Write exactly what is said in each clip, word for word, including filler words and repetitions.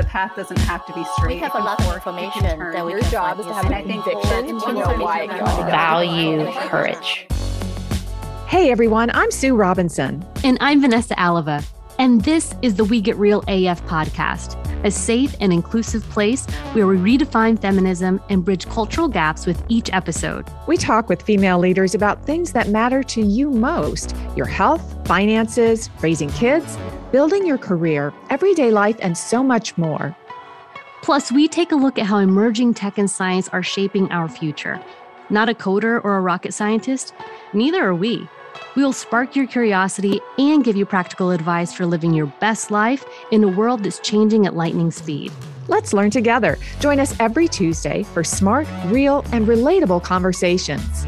The path doesn't have to be straight. We have a lot of information that we can find. And I think to know why value courage. Hey everyone, I'm Sue Robinson. And I'm Vanessa Alava. And this is the We Get Real A F podcast, a safe and inclusive place where we redefine feminism and bridge cultural gaps with each episode. We talk with female leaders about things that matter to you most, your health, finances, raising kids, building your career, everyday life, and so much more. Plus, we take a look at how emerging tech and science are shaping our future. Not a coder or a rocket scientist, neither are we. We will spark your curiosity and give you practical advice for living your best life in a world that's changing at lightning speed. Let's learn together. Join us every Tuesday for smart, real, and relatable conversations.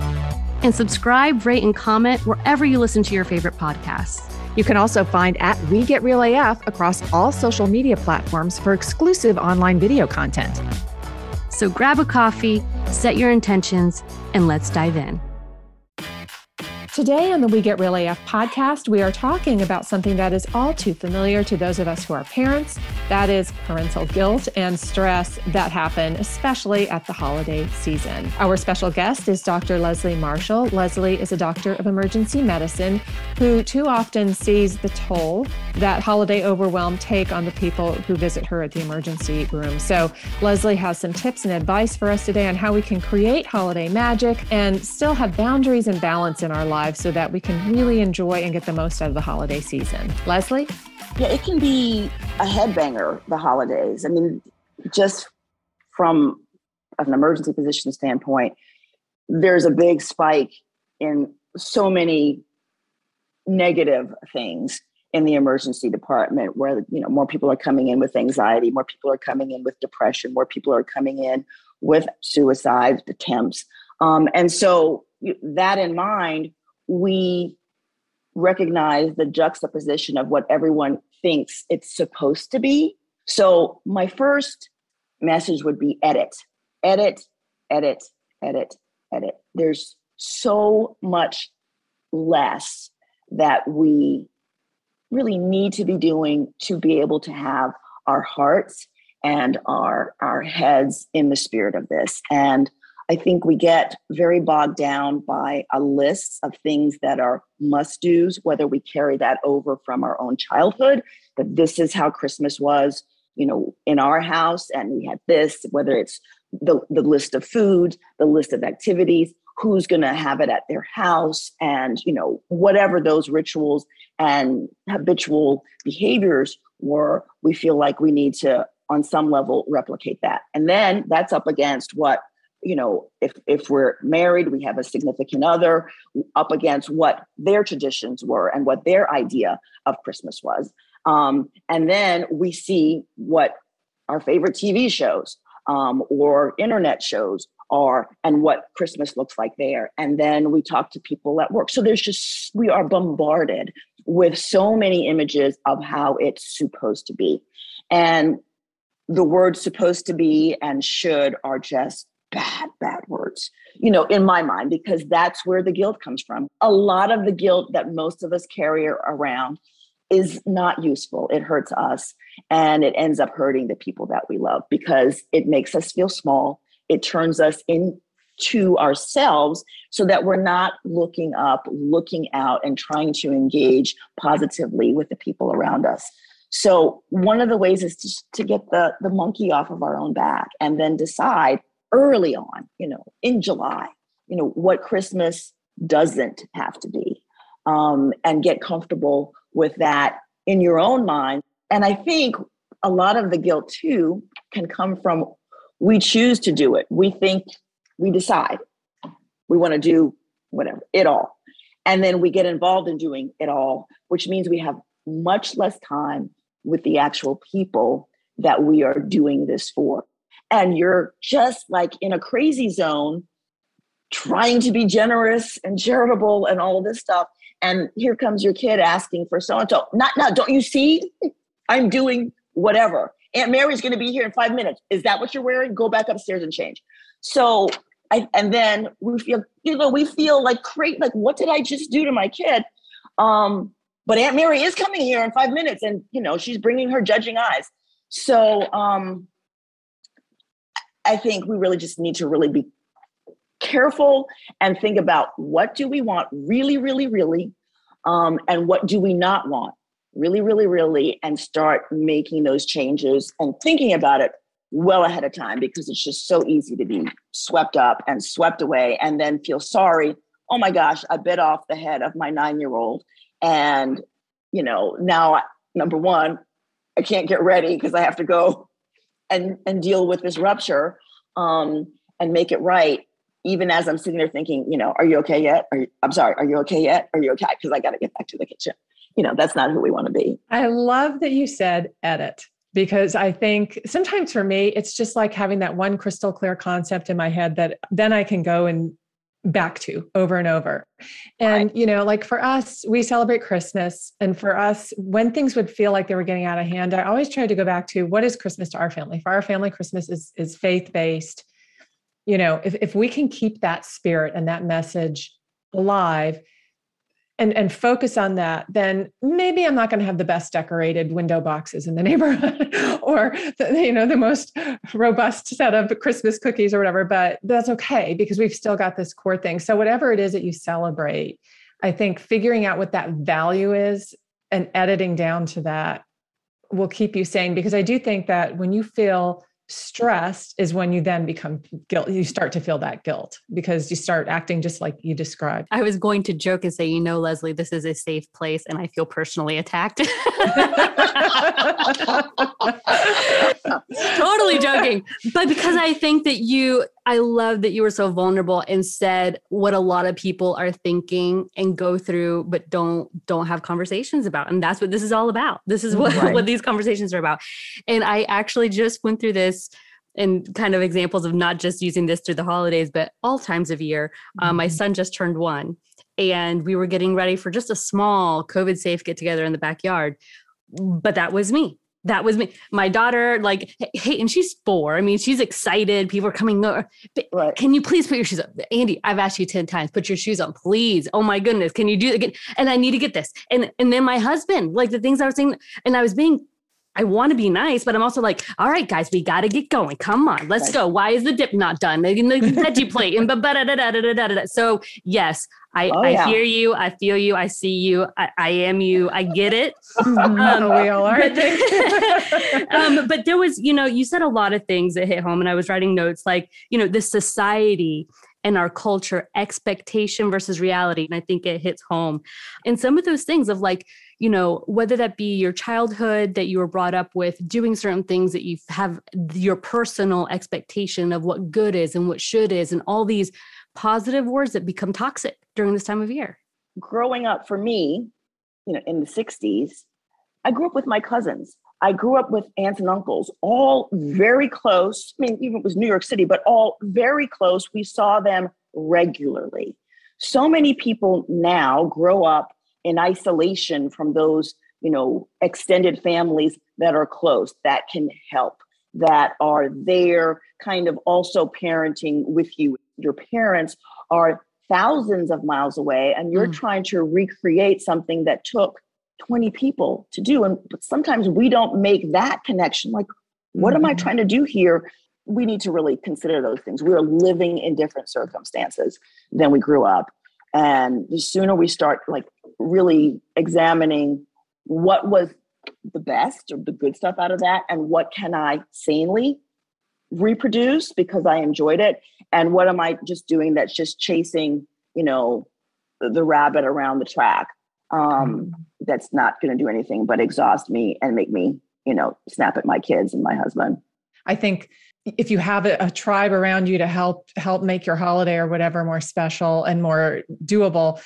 And subscribe, rate, and comment wherever you listen to your favorite podcasts. You can also find at We Get Real A F across all social media platforms for exclusive online video content. So grab a coffee, set your intentions, and let's dive in. Today on the We Get Real A F podcast, we are talking about something that is all too familiar to those of us who are parents. That is parental guilt and stress that happen, especially at the holiday season. Our special guest is Doctor Leslie Marshall. Leslie is a doctor of emergency medicine who too often sees the toll that holiday overwhelm take on the people who visit her at the emergency room. So Leslie has some tips and advice for us today on how we can create holiday magic and still have boundaries and balance in our lives, so that we can really enjoy and get the most out of the holiday season. Leslie? Yeah, it can be a headbanger, the holidays. I mean, just from an emergency physician standpoint, there's a big spike in so many negative things in the emergency department where, you know, more people are coming in with anxiety, more people are coming in with depression, more people are coming in with suicide attempts. Um, and so that in mind, we recognize the juxtaposition of what everyone thinks it's supposed to be. So my first message would be edit, edit, edit, edit, edit. There's so much less that we really need to be doing to be able to have our hearts and our, our heads in the spirit of this. And I think we get very bogged down by a list of things that are must-dos, whether we carry that over from our own childhood, that this is how Christmas was, you know, in our house, and we had this, whether it's the, the list of food, the list of activities, who's going to have it at their house, and, you know, whatever those rituals and habitual behaviors were, we feel like we need to, on some level, replicate that. And then that's up against what, you know, if if we're married, we have a significant other, up against what their traditions were and what their idea of Christmas was. Um, and then we see what our favorite T V shows um, or internet shows are and what Christmas looks like there. And then we talk to people at work. So there's just, we are bombarded with so many images of how it's supposed to be. And the words supposed to be and should are just bad, bad words, you know, in my mind, because that's where the guilt comes from. A lot of the guilt that most of us carry around is not useful. It hurts us, and it ends up hurting the people that we love because it makes us feel small. It turns us into ourselves so that we're not looking up, looking out, and trying to engage positively with the people around us. So one of the ways is to, to get the, the monkey off of our own back and then decide early on, you know, in July, you know, what Christmas doesn't have to be, um, and get comfortable with that in your own mind. And I think a lot of the guilt too can come from, we choose to do it. We think, we decide we want to do whatever, it all. And then we get involved in doing it all, which means we have much less time with the actual people that we are doing this for. And you're just like in a crazy zone, trying to be generous and charitable and all this stuff. And here comes your kid asking for so-and-so. Not now, don't you see? I'm doing whatever. Aunt Mary's going to be here in five minutes. Is that what you're wearing? Go back upstairs and change. So, I, and then we feel, you know, we feel like crazy, like what did I just do to my kid? Um, but Aunt Mary is coming here in five minutes and, you know, she's bringing her judging eyes. So um, I think we really just need to really be careful and think about what do we want really, really, really, um, and what do we not want really, really, really, and start making those changes and thinking about it well ahead of time, because it's just so easy to be swept up and swept away and then feel sorry. Oh my gosh, I bit off the head of my nine-year-old. And, you know, now, number one, I can't get ready because I have to go and, and deal with this rupture um, and make it right. Even as I'm sitting there thinking, you know, are you okay yet? Are you, I'm sorry, are you okay yet? Are you okay? Because I got to get back to the kitchen. You know, that's not who we want to be. I love that you said edit, because I think sometimes for me, it's just like having that one crystal clear concept in my head that then I can go and back to over and over. And, right. you know, like for us, we celebrate Christmas. And for us, when things would feel like they were getting out of hand, I always tried to go back to what is Christmas to our family? For our family, Christmas is, is faith-based. You know, if, if we can keep that spirit and that message alive and, and focus on that, then maybe I'm not going to have the best decorated window boxes in the neighborhood or, the, you know, the most robust set of Christmas cookies or whatever, but that's okay because we've still got this core thing. So whatever it is that you celebrate, I think figuring out what that value is and editing down to that will keep you sane, because I do think that when you feel stressed is when you then become guilty. You start to feel that guilt because you start acting just like you described. I was going to joke and say, you know, Leslie, this is a safe place and I feel personally attacked. Totally joking. But because I think that you, I love that you were so vulnerable and said what a lot of people are thinking and go through, but don't, don't have conversations about. And that's what this is all about. This is what, right. what these conversations are about. And I actually just went through this and kind of examples of not just using this through the holidays, but all times of year. Mm-hmm. Um, my son just turned one and we were getting ready for just a small COVID safe get together in the backyard. But that was me. That was me. My daughter, like, hey, and she's four. I mean, she's excited. People are coming over. Right. Can you please put your shoes on? Andy, I've asked you ten times, put your shoes on, please. Oh my goodness. Can you do it again? And I need to get this. And and then my husband, like the things I was saying, and I was being, I want to be nice, but I'm also like, all right, guys, we got to get going. Come on, let's right. go. Why is the dip not done? And the veggie plate. And ba-ba-da-da-da-da-da-da-da. So yes, I, oh, I yeah. hear you. I feel you. I see you. I, I am you. I get it. Um, we all are. But, um, but there was, you know, you said a lot of things that hit home, and I was writing notes like, you know, the society and our culture, expectation versus reality. And I think it hits home. And some of those things of like, you know, whether that be your childhood that you were brought up with, doing certain things that you have your personal expectation of what good is and what should is, and all these positive words that become toxic during this time of year. Growing up for me, you know, in the sixties, I grew up with my cousins. I grew up with aunts and uncles, all very close. I mean, even it was New York City, but all very close. We saw them regularly. So many people now grow up in isolation from those, you know, extended families that are close, that can help, that are there kind of also parenting with you. Your parents are thousands of miles away and you're mm. trying to recreate something that took twenty people to do. And but sometimes we don't make that connection. Like, what mm-hmm. am I trying to do here? We need to really consider those things. We're living in different circumstances than we grew up. And the sooner we start like really examining what was the best or the good stuff out of that, and what can I sanely reproduce because I enjoyed it, and what am I just doing that's just chasing, you know, the rabbit around the track. Um, that's not going to do anything but exhaust me and make me, you know, snap at my kids and my husband. I think if you have a, a tribe around you to help help make your holiday or whatever more special and more doable,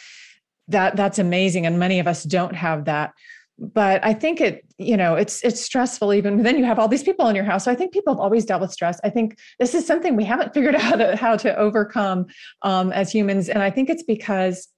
that that's amazing. And many of us don't have that. But I think it, you know, it's it's stressful even then you have all these people in your house. So I think people have always dealt with stress. I think this is something we haven't figured out how to, how to overcome um, as humans. And I think it's because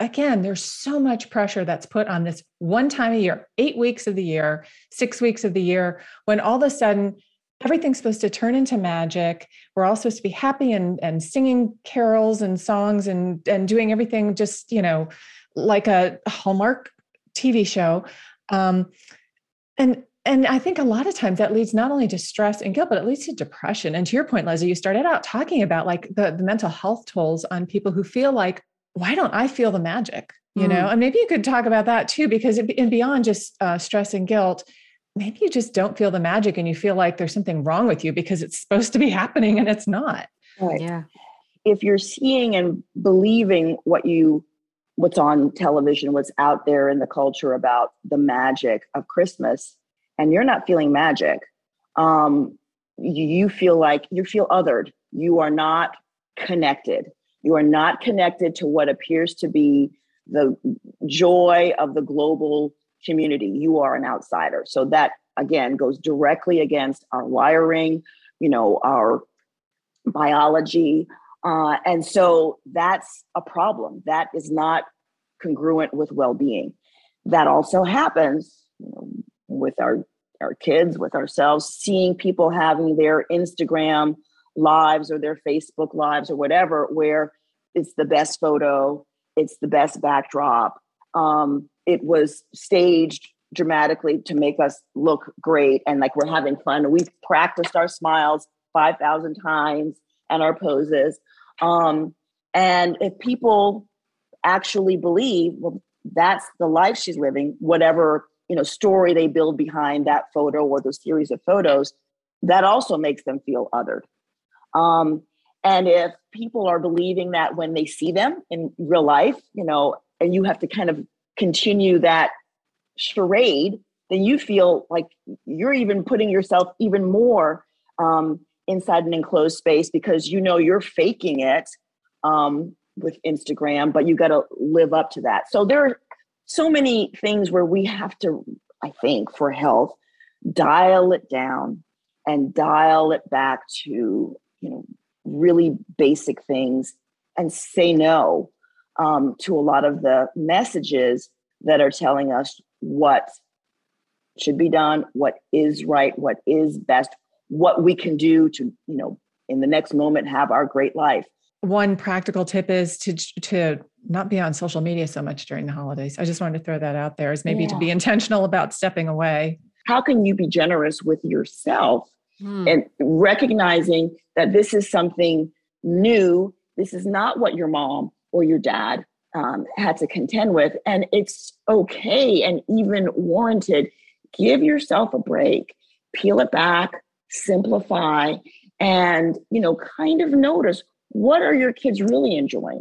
again, there's so much pressure that's put on this one time a year, eight weeks of the year, six weeks of the year, when all of a sudden everything's supposed to turn into magic. We're all supposed to be happy and, and singing carols and songs and, and doing everything just, you know, like a Hallmark T V show. Um, and And I think a lot of times that leads not only to stress and guilt, but it leads to depression. And to your point, Leslie, you started out talking about like the, the mental health tolls on people who feel like, why don't I feel the magic? You mm. know, and maybe you could talk about that too, because it, and beyond just uh, stress and guilt, maybe you just don't feel the magic and you feel like there's something wrong with you because it's supposed to be happening and it's not. Right. Yeah. If you're seeing and believing what you what's on television, what's out there in the culture about the magic of Christmas, and you're not feeling magic, um, you, you feel like you feel othered. You are not connected. You are not connected to what appears to be the joy of the global community. You are an outsider. So that, again, goes directly against our wiring, you know, our biology. Uh, and so that's a problem. That is not congruent with well-being. That also happens, you know, with our, our kids, with ourselves, seeing people having their Instagram lives or their Facebook lives or whatever, where it's the best photo, it's the best backdrop. Um, it was staged dramatically to make us look great. And like, we're having fun. We've practiced our smiles five thousand times and our poses. Um, and if people actually believe, well, that's the life she's living, whatever, you know, story they build behind that photo or those series of photos, that also makes them feel othered. Um, and if people are believing that when they see them in real life, you know, and you have to kind of continue that charade, then you feel like you're even putting yourself even more um, inside an enclosed space, because you know you're faking it um, with Instagram, but you got to live up to that. So there are so many things where we have to, I think, for health, dial it down and dial it back to, you know, really basic things, and say no um, to a lot of the messages that are telling us what should be done, what is right, what is best, what we can do to, you know, in the next moment, have our great life. One practical tip is to to not be on social media so much during the holidays. I just wanted to throw that out there, is maybe yeah. to be intentional about stepping away. How can you be generous with yourself mm. and recognizing that this is something new? This is not what your mom or your dad um, had to contend with. And it's okay and even warranted. Give yourself a break, peel it back, simplify, and, you know, kind of notice, what are your kids really enjoying?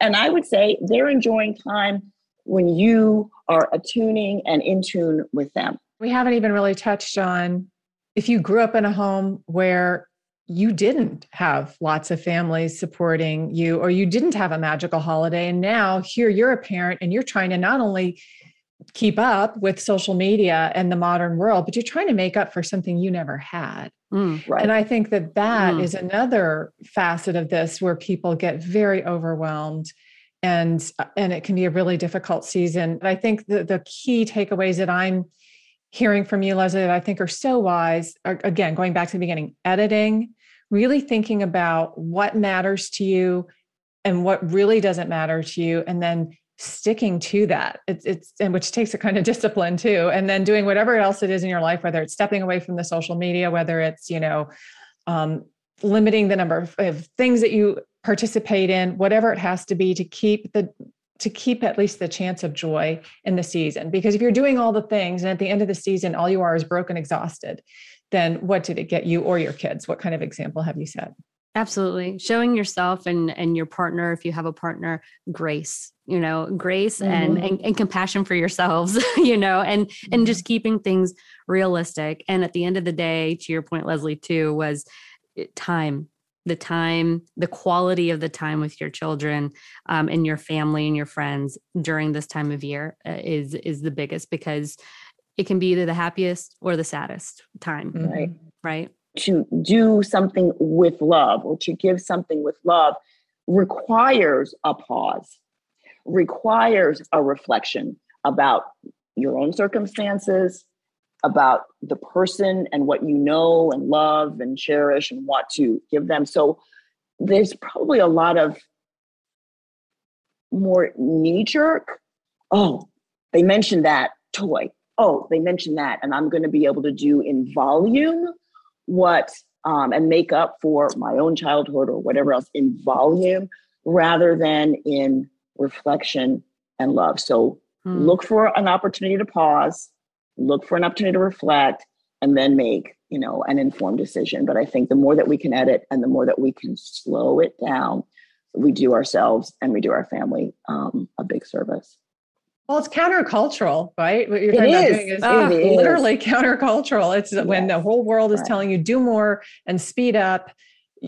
And I would say they're enjoying time when you are attuning and in tune with them. We haven't even really touched on, if you grew up in a home where you didn't have lots of families supporting you, or you didn't have a magical holiday, and now here you're a parent and you're trying to not only keep up with social media and the modern world, but you're trying to make up for something you never had. Mm, right. And I think that that mm. is another facet of this, where people get very overwhelmed, and, and it can be a really difficult season. But I think the, the key takeaways that I'm hearing from you, Leslie, that I think are so wise, are, again, going back to the beginning, editing, really thinking about what matters to you and what really doesn't matter to you, and then sticking to that, it's, it's, and which takes a kind of discipline too. And then doing whatever else it is in your life, whether it's stepping away from the social media, whether it's, you know, um, limiting the number of, of things that you participate in, whatever it has to be to keep the, to keep at least the chance of joy in the season. Because if you're doing all the things and at the end of the season, all you are is broken, exhausted, then what did it get you or your kids? What kind of example have you set? Absolutely. Showing yourself and, and your partner, if you have a partner, grace, you know, grace mm-hmm. and, and, and compassion for yourselves, you know, and, mm-hmm. and just keeping things realistic. And at the end of the day, to your point, Leslie, too, was time, the time, the quality of the time with your children um, and your family and your friends during this time of year is, is the biggest, because it can be either the happiest or the saddest time. Mm-hmm. Right. Right. To do something with love, or to give something with love, requires a pause, requires a reflection about your own circumstances, about the person and what you know and love and cherish and want to give them. So there's probably a lot of more knee-jerk, oh, they mentioned that toy. oh, they mentioned that, and I'm going to be able to do in volume what um, and make up for my own childhood or whatever else in volume rather than in reflection and love. So mm. look for an opportunity to pause, look for an opportunity to reflect, and then make, you know, an informed decision. But I think the more that we can edit and the more that we can slow it down, we do ourselves and we do our family um, a big service. Well, it's countercultural, right? What you're talking about doing is, oh, is literally countercultural. It's yes. when the whole world is right. telling you do more and speed up.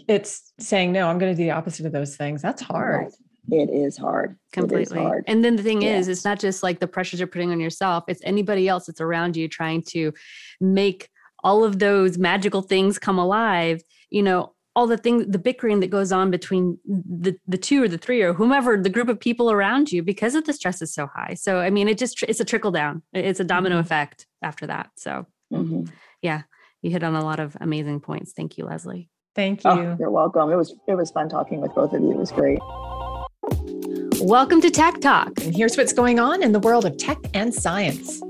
It's saying, no, I'm going to do the opposite of those things. That's hard. Right. It is hard. Completely. Is hard. And then the thing yeah. is, it's not just like the pressures you're putting on yourself. It's anybody else that's around you trying to make all of those magical things come alive, you know, all the things, the bickering that goes on between the, the two or the three or whomever, the group of people around you, because of the stress is so high. So, I mean, it just, it's a trickle down. It's a domino mm-hmm. effect after that. So mm-hmm. yeah, you hit on a lot of amazing points. Thank you, Leslie. Thank you. Oh, you're welcome. It was, it was fun talking with both of you. It was great. Welcome to Tech Talk. And here's what's going on in the world of tech and science.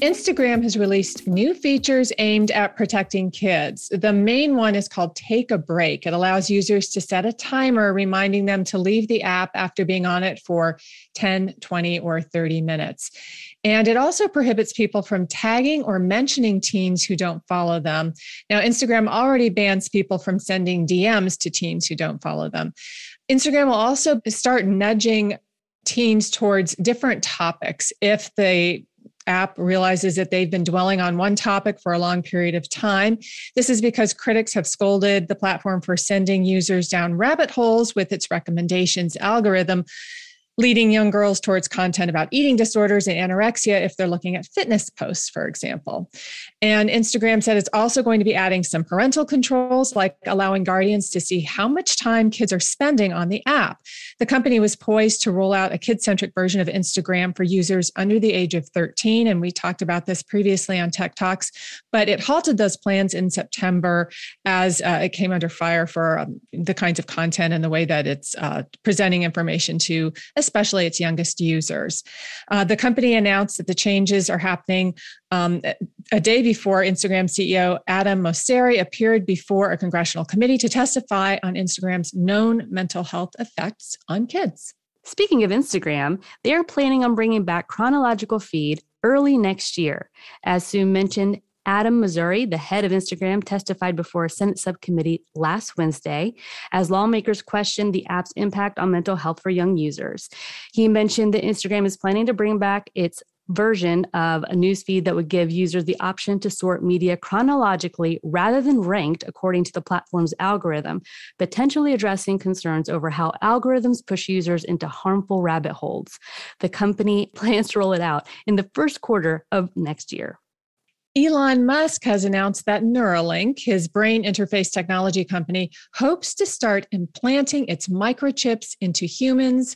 Instagram has released new features aimed at protecting kids. The main one is called Take a Break. It allows users to set a timer reminding them to leave the app after being on it for ten, twenty, or thirty minutes. And it also prohibits people from tagging or mentioning teens who don't follow them. Now, Instagram already bans people from sending D Ms to teens who don't follow them. Instagram will also start nudging teens towards different topics if they app realizes that they've been dwelling on one topic for a long period of time. This is because critics have scolded the platform for sending users down rabbit holes with its recommendations algorithm, leading young girls towards content about eating disorders and anorexia if they're looking at fitness posts, for example. And Instagram said it's also going to be adding some parental controls, like allowing guardians to see how much time kids are spending on the app. The company was poised to roll out a kid-centric version of Instagram for users under the age of thirteen. And we talked about this previously on Tech Talks, but it halted those plans in September as uh, it came under fire for um, the kinds of content and the way that it's uh, presenting information to especially its youngest users. Uh, the company announced that the changes are happening um, a day before Instagram C E O Adam Mosseri appeared before a congressional committee to testify on Instagram's known mental health effects on kids. Speaking of Instagram, they are planning on bringing back chronological feed early next year. As Sue mentioned, Adam Mosseri, the head of Instagram, testified before a Senate subcommittee last Wednesday as lawmakers questioned the app's impact on mental health for young users. He mentioned that Instagram is planning to bring back its version of a newsfeed that would give users the option to sort media chronologically rather than ranked according to the platform's algorithm, potentially addressing concerns over how algorithms push users into harmful rabbit holes. The company plans to roll it out in the first quarter of next year. Elon Musk has announced that Neuralink, his brain interface technology company, hopes to start implanting its microchips into humans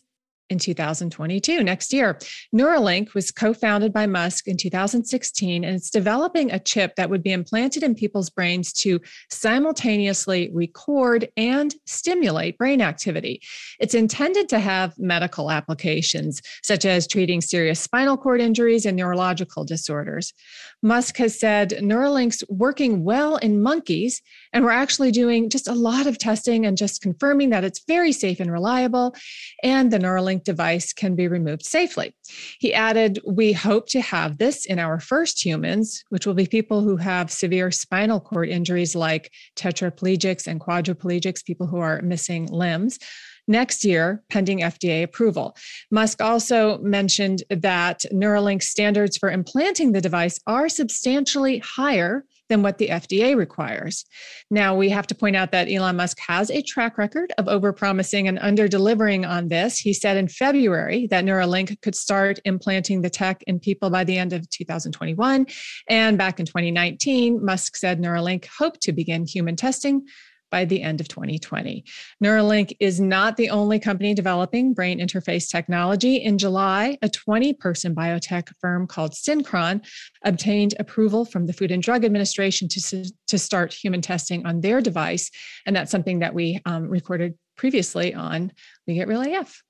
in two thousand twenty-two, next year. Neuralink was co-founded by Musk in two thousand sixteen, and it's developing a chip that would be implanted in people's brains to simultaneously record and stimulate brain activity. It's intended to have medical applications, such as treating serious spinal cord injuries and neurological disorders. Musk has said Neuralink's working well in monkeys, and we're actually doing just a lot of testing and just confirming that it's very safe and reliable, and the Neuralink device can be removed safely. He added, "We hope to have this in our first humans, which will be people who have severe spinal cord injuries like tetraplegics and quadriplegics, people who are missing limbs, next year, pending F D A approval." Musk also mentioned that Neuralink standards for implanting the device are substantially higher than what the F D A requires. Now, we have to point out that Elon Musk has a track record of overpromising and under-delivering on this. He said in February that Neuralink could start implanting the tech in people by the end of two thousand twenty-one. And back in twenty nineteen, Musk said Neuralink hoped to begin human testing by the end of twenty twenty. Neuralink is not the only company developing brain interface technology. In July, a twenty-person biotech firm called Synchron obtained approval from the Food and Drug Administration to, to start human testing on their device. And that's something that we um, recorded previously on We Get Real A F.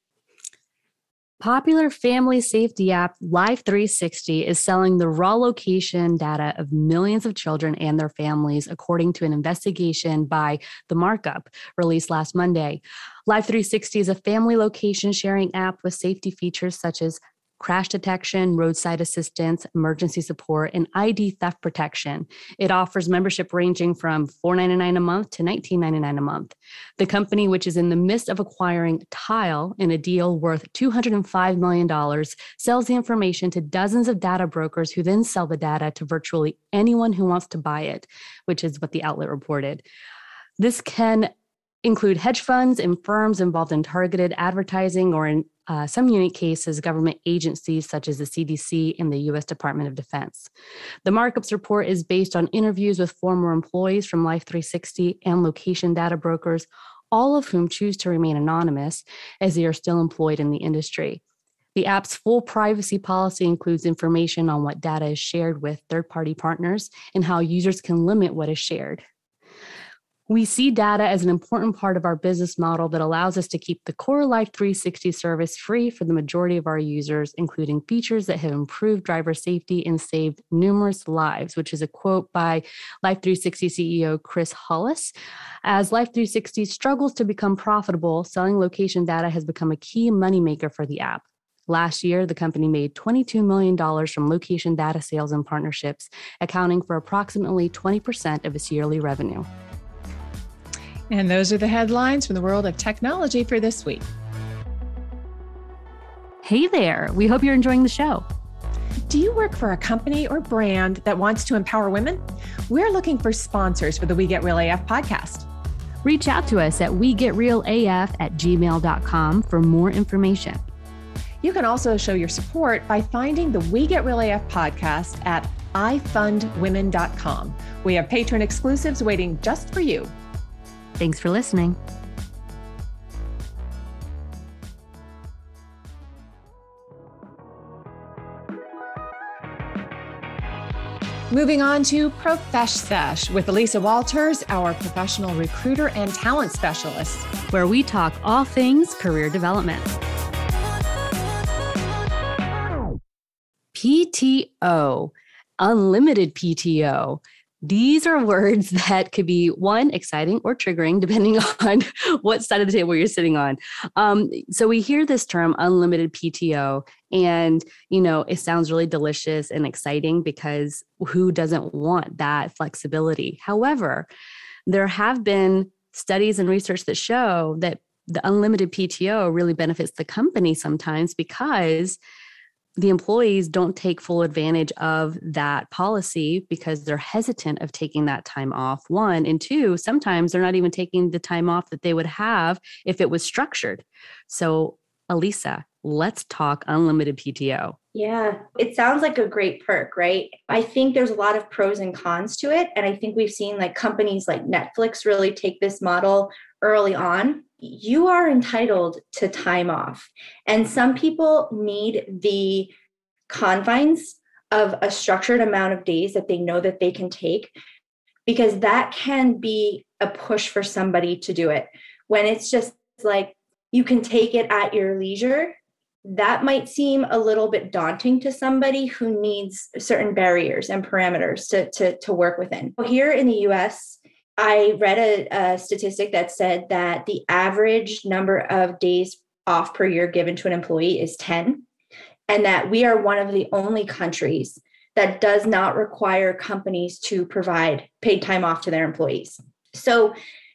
Popular family safety app Life three sixty is selling the raw location data of millions of children and their families, according to an investigation by The Markup, released last Monday. Life three sixty is a family location sharing app with safety features such as crash detection, roadside assistance, emergency support, and I D theft protection. It offers membership ranging from four dollars and ninety-nine cents a month to nineteen dollars and ninety-nine cents a month. The company, which is in the midst of acquiring Tile in a deal worth two hundred five million dollars, sells the information to dozens of data brokers who then sell the data to virtually anyone who wants to buy it, which is what the outlet reported. This can include hedge funds and firms involved in targeted advertising or, in uh, some unique cases, government agencies such as the C D C and the U S Department of Defense. The Markup's report is based on interviews with former employees from Life three sixty and location data brokers, all of whom choose to remain anonymous as they are still employed in the industry. The app's full privacy policy includes information on what data is shared with third-party partners and how users can limit what is shared. We see data as an important part of our business model that allows us to keep the core Life three sixty service free for the majority of our users, including features that have improved driver safety and saved numerous lives, which is a quote by Life three sixty C E O Chris Hollis. As Life three sixty struggles to become profitable, selling location data has become a key moneymaker for the app. Last year, the company made twenty-two million dollars from location data sales and partnerships, accounting for approximately twenty percent of its yearly revenue. And those are the headlines from the world of technology for this week. Hey there. We hope you're enjoying the show. Do you work for a company or brand that wants to empower women? We're looking for sponsors for the We Get Real A F podcast. Reach out to us at we get real a f at gmail dot com for more information. You can also show your support by finding the We Get Real A F podcast at i fund women dot com. We have patron exclusives waiting just for you. Thanks for listening. Moving on to Profesh Sesh with Elisa Walters, our professional recruiter and talent specialist, where we talk all things career development. P T O, unlimited P T O. These are words that could be, one, exciting or triggering, depending on what side of the table you're sitting on. Um, so we hear this term, unlimited P T O, and, you know, it sounds really delicious and exciting because who doesn't want that flexibility? However, there have been studies and research that show that the unlimited P T O really benefits the company sometimes because the employees don't take full advantage of that policy because they're hesitant of taking that time off, one. And two, sometimes they're not even taking the time off that they would have if it was structured. So, Elisa, let's talk unlimited P T O. Yeah, it sounds like a great perk, right? I think there's a lot of pros and cons to it. And I think we've seen like companies like Netflix really take this model early on. You are entitled to time off. And some people need the confines of a structured amount of days that they know that they can take, because that can be a push for somebody to do it. When it's just like you can take it at your leisure, that might seem a little bit daunting to somebody who needs certain barriers and parameters to, to, to work within. Here in the U S, I read a, a statistic that said that the average number of days off per year given to an employee is ten, and that we are one of the only countries that does not require companies to provide paid time off to their employees. So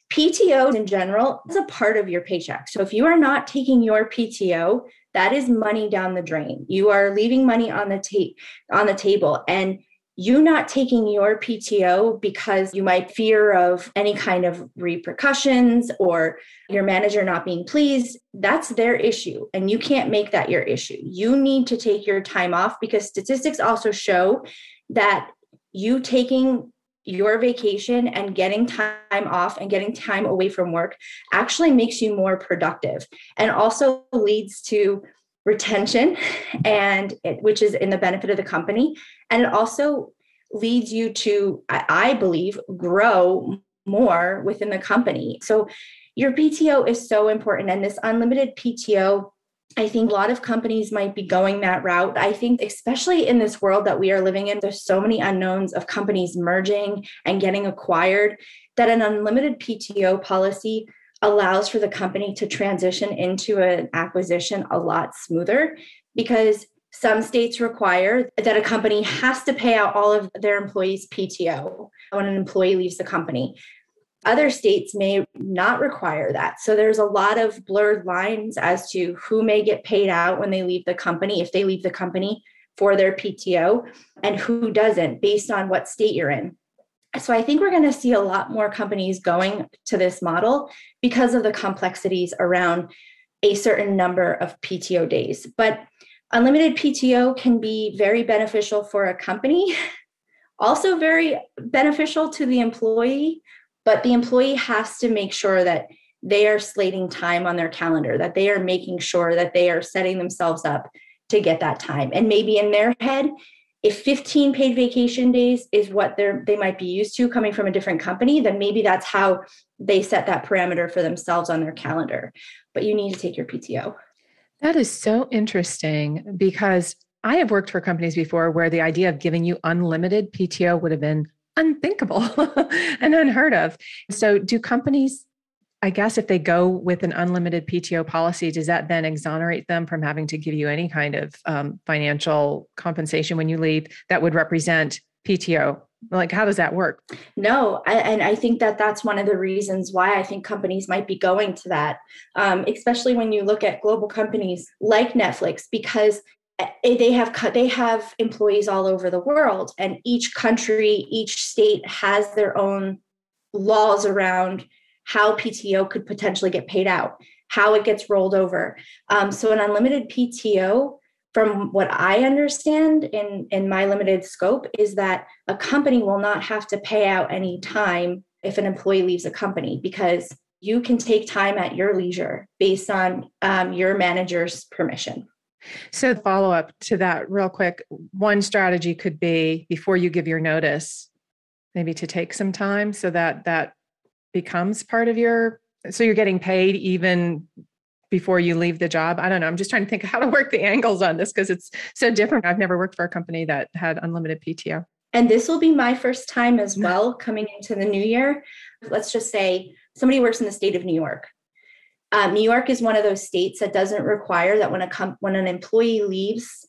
P T O in general is a part of your paycheck. So if you are not taking your P T O, that is money down the drain. You are leaving money on the, ta- on the table. And you not taking your P T O because you might fear of any kind of repercussions or your manager not being pleased, that's their issue. And you can't make that your issue. You need to take your time off because statistics also show that you taking your vacation and getting time off and getting time away from work actually makes you more productive and also leads to retention, and it, which is in the benefit of the company. And it also leads you to, I believe, grow more within the company. So your P T O is so important. And this unlimited P T O I think a lot of companies might be going that route. I think especially in this world that we are living in, there's so many unknowns of companies merging and getting acquired that an unlimited P T O policy allows for the company to transition into an acquisition a lot smoother, because some states require that a company has to pay out all of their employees' P T O when an employee leaves the company. Other states may not require that. So there's a lot of blurred lines as to who may get paid out when they leave the company, if they leave the company for their P T O, and who doesn't, based on what state you're in. So I think we're going to see a lot more companies going to this model because of the complexities around a certain number of P T O days. But unlimited P T O can be very beneficial for a company, also very beneficial to the employee, but the employee has to make sure that they are slating time on their calendar, that they are making sure that they are setting themselves up to get that time. And maybe in their head, if fifteen paid vacation days is what they're, they might be used to coming from a different company, then maybe that's how they set that parameter for themselves on their calendar. But you need to take your P T O. That is so interesting, because I have worked for companies before where the idea of giving you unlimited P T O would have been unthinkable and unheard of. So do companies, I guess, if they go with an unlimited P T O policy, does that then exonerate them from having to give you any kind of um, financial compensation when you leave that would represent P T O? Like, how does that work? No. I, and I think that that's one of the reasons why I think companies might be going to that, um, especially when you look at global companies like Netflix, because they have they have employees all over the world, and each country, each state has their own laws around how P T O could potentially get paid out, how it gets rolled over. Um, so an unlimited P T O, from what I understand in, in my limited scope, is that a company will not have to pay out any time if an employee leaves a company, because you can take time at your leisure based on um, your manager's permission. So follow up to that real quick. One strategy could be, before you give your notice, maybe to take some time so that that becomes part of your, so you're getting paid even before you leave the job. I don't know. I'm just trying to think how to work the angles on this, because it's so different. I've never worked for a company that had unlimited P T O. And this will be my first time as well coming into the new year. Let's just say somebody works in the state of New York. Um, New York is one of those states that doesn't require that when a com- when an employee leaves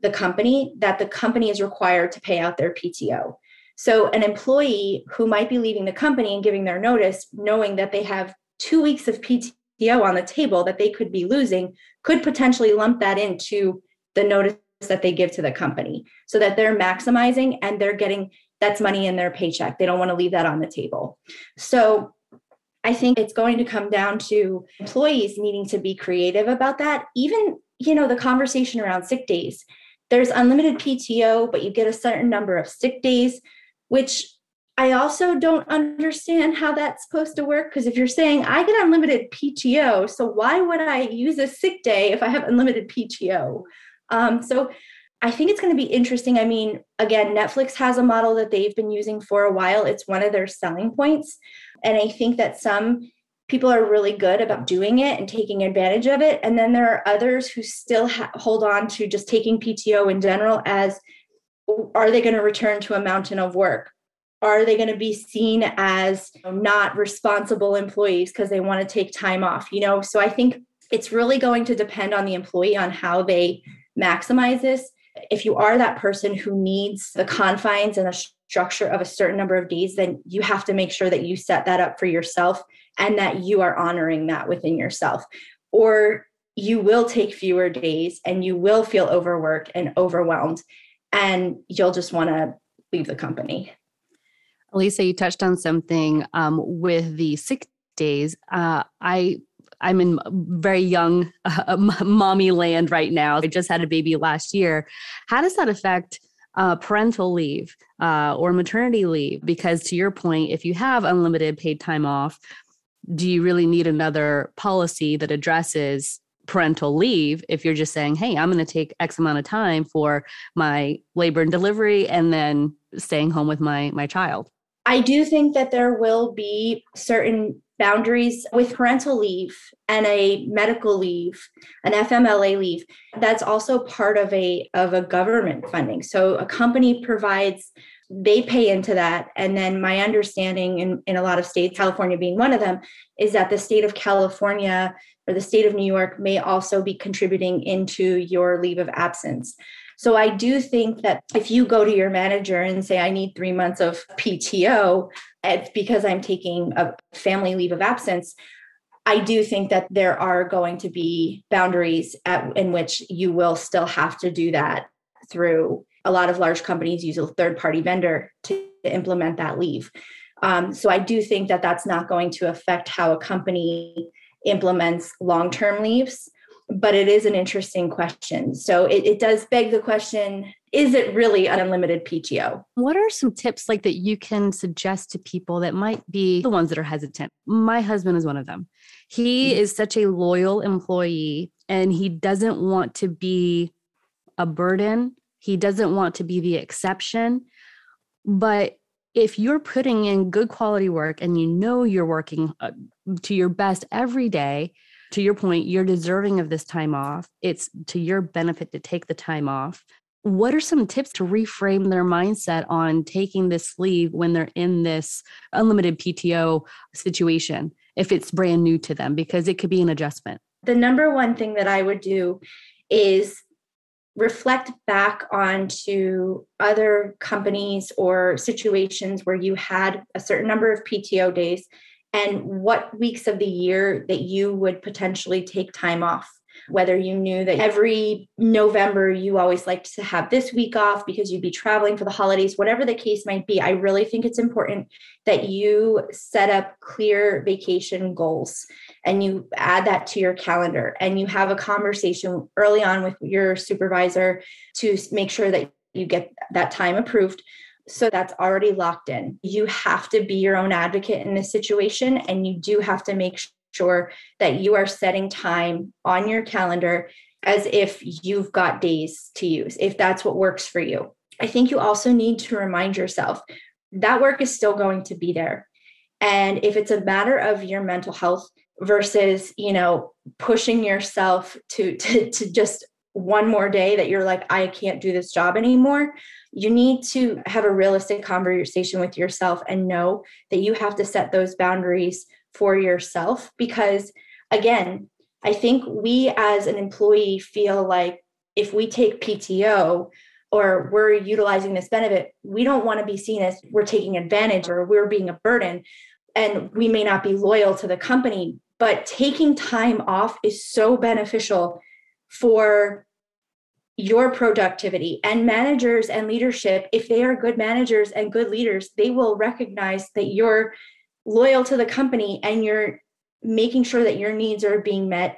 the company, that the company is required to pay out their P T O. So an employee who might be leaving the company and giving their notice, knowing that they have two weeks of P T O on the table that they could be losing, could potentially lump that into the notice that they give to the company, so that they're maximizing and they're getting, that's money in their paycheck. They don't want to leave that on the table. So I think it's going to come down to employees needing to be creative about that. Even, you know, the conversation around sick days. There's unlimited P T O, but you get a certain number of sick days, which I also don't understand how that's supposed to work. Because if you're saying I get unlimited P T O, so why would I use a sick day if I have unlimited P T O? Um, so I think it's going to be interesting. I mean, again, Netflix has a model that they've been using for a while. It's one of their selling points. And I think that some people are really good about doing it and taking advantage of it. And then there are others who still ha- hold on to just taking P T O in general as, are they going to return to a mountain of work? Are they going to be seen as not responsible employees because they want to take time off? You know, so I think it's really going to depend on the employee on how they maximize this. If you are that person who needs the confines and a structure of a certain number of days, then you have to make sure that you set that up for yourself and that you are honoring that within yourself. Or you will take fewer days and you will feel overworked and overwhelmed, and you'll just want to leave the company. Elisa, you touched on something um, with the sick days. Uh, I I'm in very young uh, mommy land right now. I just had a baby last year. How does that affect uh, parental leave uh, or maternity leave? Because to your point, if you have unlimited paid time off, do you really need another policy that addresses parental leave if you're just saying, hey, I'm going to take X amount of time for my labor and delivery and then staying home with my my child? I do think that there will be certain boundaries with parental leave and a medical leave, an F M L A leave. That's also part of a of a government funding. So a company provides, they pay into that. And then my understanding in, in a lot of states, California being one of them, is that the state of California or the state of New York may also be contributing into your leave of absence. So I do think that if you go to your manager and say, I need three months of P T O because I'm taking a family leave of absence, I do think that there are going to be boundaries at, in which you will still have to do that through. A lot of large companies use a third-party vendor to implement that leave. Um, so I do think that that's not going to affect how a company implements long-term leaves. But it is an interesting question. So it, it does beg the question, is it really unlimited P T O? What are some tips like that you can suggest to people that might be the ones that are hesitant? My husband is one of them. He is such a loyal employee and he doesn't want to be a burden. He doesn't want to be the exception. But if you're putting in good quality work and you know you're working to your best every day, to your point, you're deserving of this time off. It's to your benefit to take the time off. What are some tips to reframe their mindset on taking this leave when they're in this unlimited P T O situation, if it's brand new to them, because it could be an adjustment? The number one thing that I would do is reflect back onto other companies or situations where you had a certain number of P T O days and what weeks of the year that you would potentially take time off, whether you knew that every November you always liked to have this week off because you'd be traveling for the holidays, whatever the case might be. I really think it's important that you set up clear vacation goals and you add that to your calendar and you have a conversation early on with your supervisor to make sure that you get that time approved. So that's already locked in. You have to be your own advocate in this situation, and you do have to make sure that you are setting time on your calendar as if you've got days to use, if that's what works for you. I think you also need to remind yourself that work is still going to be there. And if it's a matter of your mental health versus, you know, pushing yourself to, to, to just one more day that you're like, I can't do this job anymore, you need to have a realistic conversation with yourself and know that you have to set those boundaries for yourself. Because again, I think we as an employee feel like if we take P T O or we're utilizing this benefit, we don't want to be seen as we're taking advantage or we're being a burden, and we may not be loyal to the company. But taking time off is so beneficial for your productivity, and managers and leadership, if they are good managers and good leaders, they will recognize that you're loyal to the company and you're making sure that your needs are being met.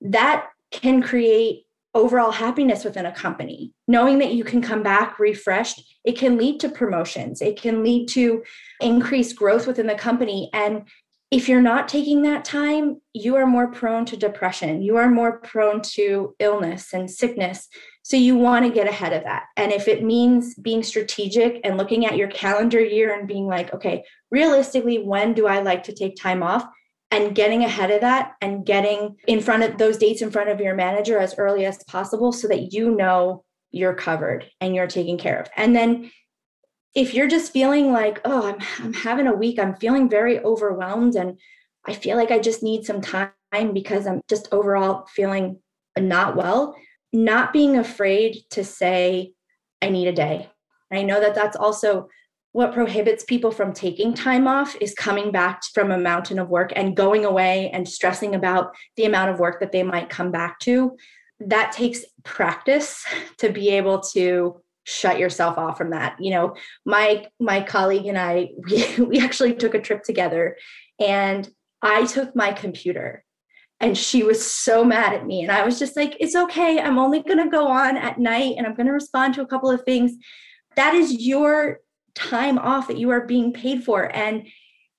That can create overall happiness within a company. Knowing that you can come back refreshed, it can lead to promotions. It can lead to increased growth within the company. And if you're not taking that time, you are more prone to depression. You are more prone to illness and sickness. So you want to get ahead of that. And if it means being strategic and looking at your calendar year and being like, okay, realistically, when do I like to take time off? And getting ahead of that and getting in front of those dates in front of your manager as early as possible so that you know you're covered and you're taken care of. And then if you're just feeling like, oh, I'm I'm having a week, I'm feeling very overwhelmed and I feel like I just need some time because I'm just overall feeling not well, not being afraid to say, I need a day. I know that that's also what prohibits people from taking time off, is coming back from a mountain of work and going away and stressing about the amount of work that they might come back to. That takes practice to be able to shut yourself off from that. You know, my, my colleague and I, we, we actually took a trip together and I took my computer and she was so mad at me. And I was just like, it's okay. I'm only going to go on at night and I'm going to respond to a couple of things. That is your time off that you are being paid for, and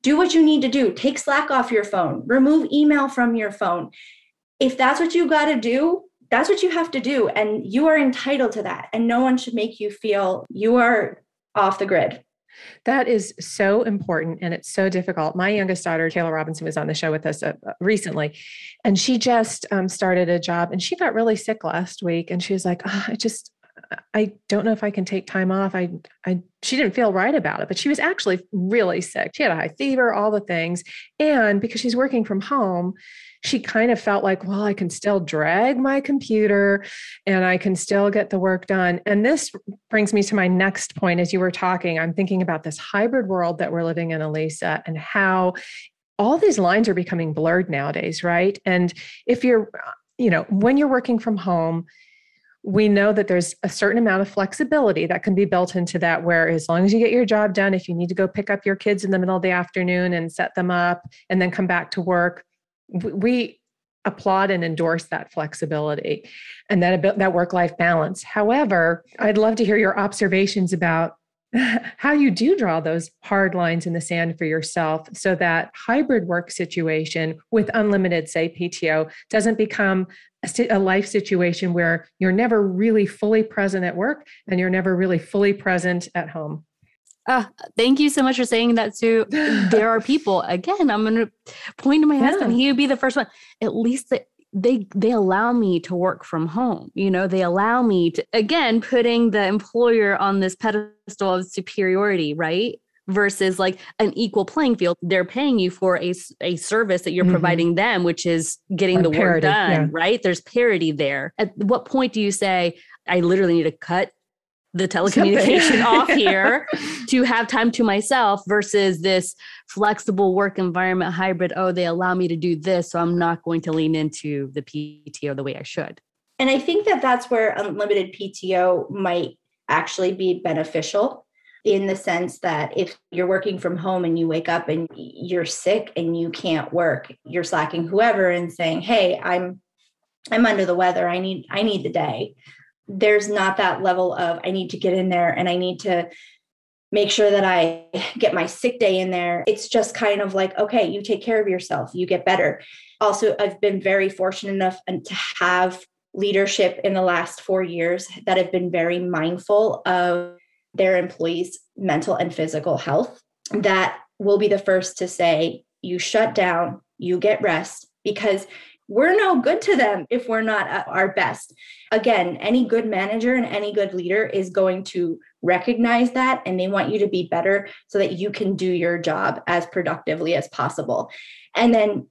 do what you need to do. Take Slack off your phone, remove email from your phone. If that's what you got to do, that's what you have to do. And you are entitled to that. And no one should make you feel you are off the grid. That is so important. And it's so difficult. My youngest daughter, Kayla Robinson, was on the show with us uh, recently, and she just um, started a job, and she got really sick last week. And she was like, oh, I just, I don't know if I can take time off. I, I, she didn't feel right about it, but she was actually really sick. She had a high fever, all the things. And because she's working from home, she kind of felt like, well, I can still drag my computer and I can still get the work done. And this brings me to my next point. As you were talking, I'm thinking about this hybrid world that we're living in, Elisa, and how all these lines are becoming blurred nowadays, right? And if you're, you know, when you're working from home, we know that there's a certain amount of flexibility that can be built into that, where as long as you get your job done, if you need to go pick up your kids in the middle of the afternoon and set them up and then come back to work, we applaud and endorse that flexibility and that, that work-life balance. However, I'd love to hear your observations about how you do draw those hard lines in the sand for yourself, so that hybrid work situation with unlimited, say, P T O doesn't become a life situation where you're never really fully present at work and you're never really fully present at home. Uh, thank you so much for saying that, Sue. There are people, again, I'm going to point to my yeah. husband. He would be the first one. At least the, they they allow me to work from home. You know, they allow me to, again, putting the employer on this pedestal of superiority, right? Versus like an equal playing field. They're paying you for a, a service that you're mm-hmm. providing them, which is getting or the parity, work done, yeah. right? There's parity there. At what point do you say, I literally need to cut the telecommunication off here to have time to myself, versus this flexible work environment hybrid? Oh, they allow me to do this, so I'm not going to lean into the P T O the way I should. And I think that that's where unlimited P T O might actually be beneficial, in the sense that if you're working from home and you wake up and you're sick and you can't work, you're slacking whoever and saying, hey, I'm, I'm under the weather. I need, I need the day. There's not that level of, I need to get in there and I need to make sure that I get my sick day in there. It's just kind of like, okay, you take care of yourself, you get better. Also, I've been very fortunate enough to have leadership in the last four years that have been very mindful of their employees' mental and physical health, that will be the first to say, you shut down, you get rest, because we're no good to them if we're not at our best. Again, any good manager and any good leader is going to recognize that, and they want you to be better so that you can do your job as productively as possible, and then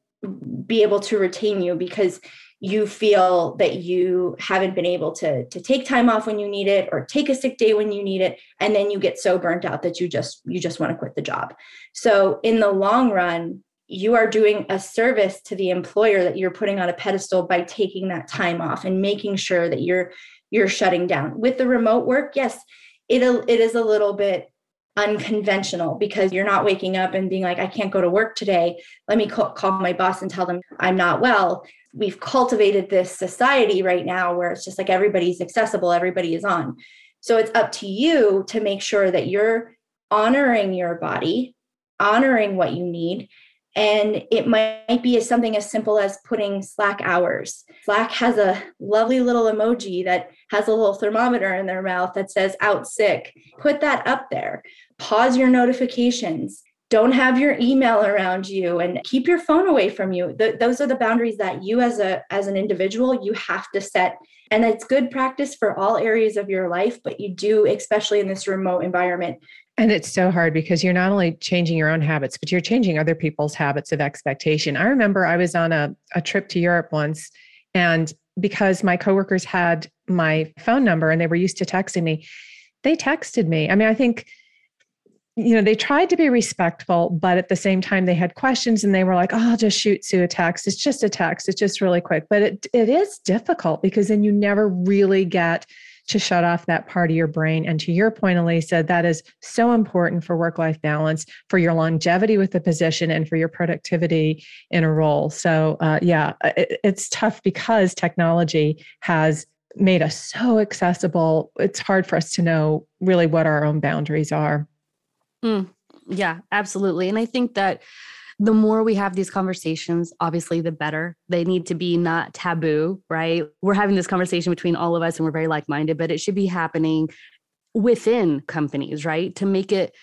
be able to retain you because you feel that you haven't been able to, to take time off when you need it, or take a sick day when you need it. And then you get so burnt out that you just, you just want to quit the job. So in the long run, you are doing a service to the employer that you're putting on a pedestal by taking that time off and making sure that you're, you're shutting down. With the remote work, yes, it, it is a little bit unconventional, because you're not waking up and being like, I can't go to work today. Let me call, call my boss and tell them I'm not well. We've cultivated this society right now where it's just like everybody's accessible, everybody is on. So it's up to you to make sure that you're honoring your body, honoring what you need. And it might be something as simple as putting Slack hours. Slack has a lovely little emoji that has a little thermometer in their mouth that says out sick. Put that up there. Pause your notifications. Don't have your email around you, and keep your phone away from you. Th- those are the boundaries that you as a as an individual, you have to set. And it's good practice for all areas of your life, but you do, especially in this remote environment. And it's so hard because you're not only changing your own habits, but you're changing other people's habits of expectation. I remember I was on a, a trip to Europe once, and because my coworkers had my phone number and they were used to texting me, they texted me. I mean, I think, you know, they tried to be respectful, but at the same time they had questions and they were like, oh, I'll just shoot Sue a text. It's just a text. It's just really quick. But it it is difficult, because then you never really get to shut off that part of your brain. And to your point, Elisa, that is so important for work-life balance, for your longevity with the position, and for your productivity in a role. So uh, yeah, it, it's tough because technology has made us so accessible. It's hard for us to know really what our own boundaries are. Mm, yeah, absolutely. And I think that the more we have these conversations, obviously, the better. They need to be not taboo, right? We're having this conversation between all of us and we're very like-minded, but it should be happening within companies, right? To make it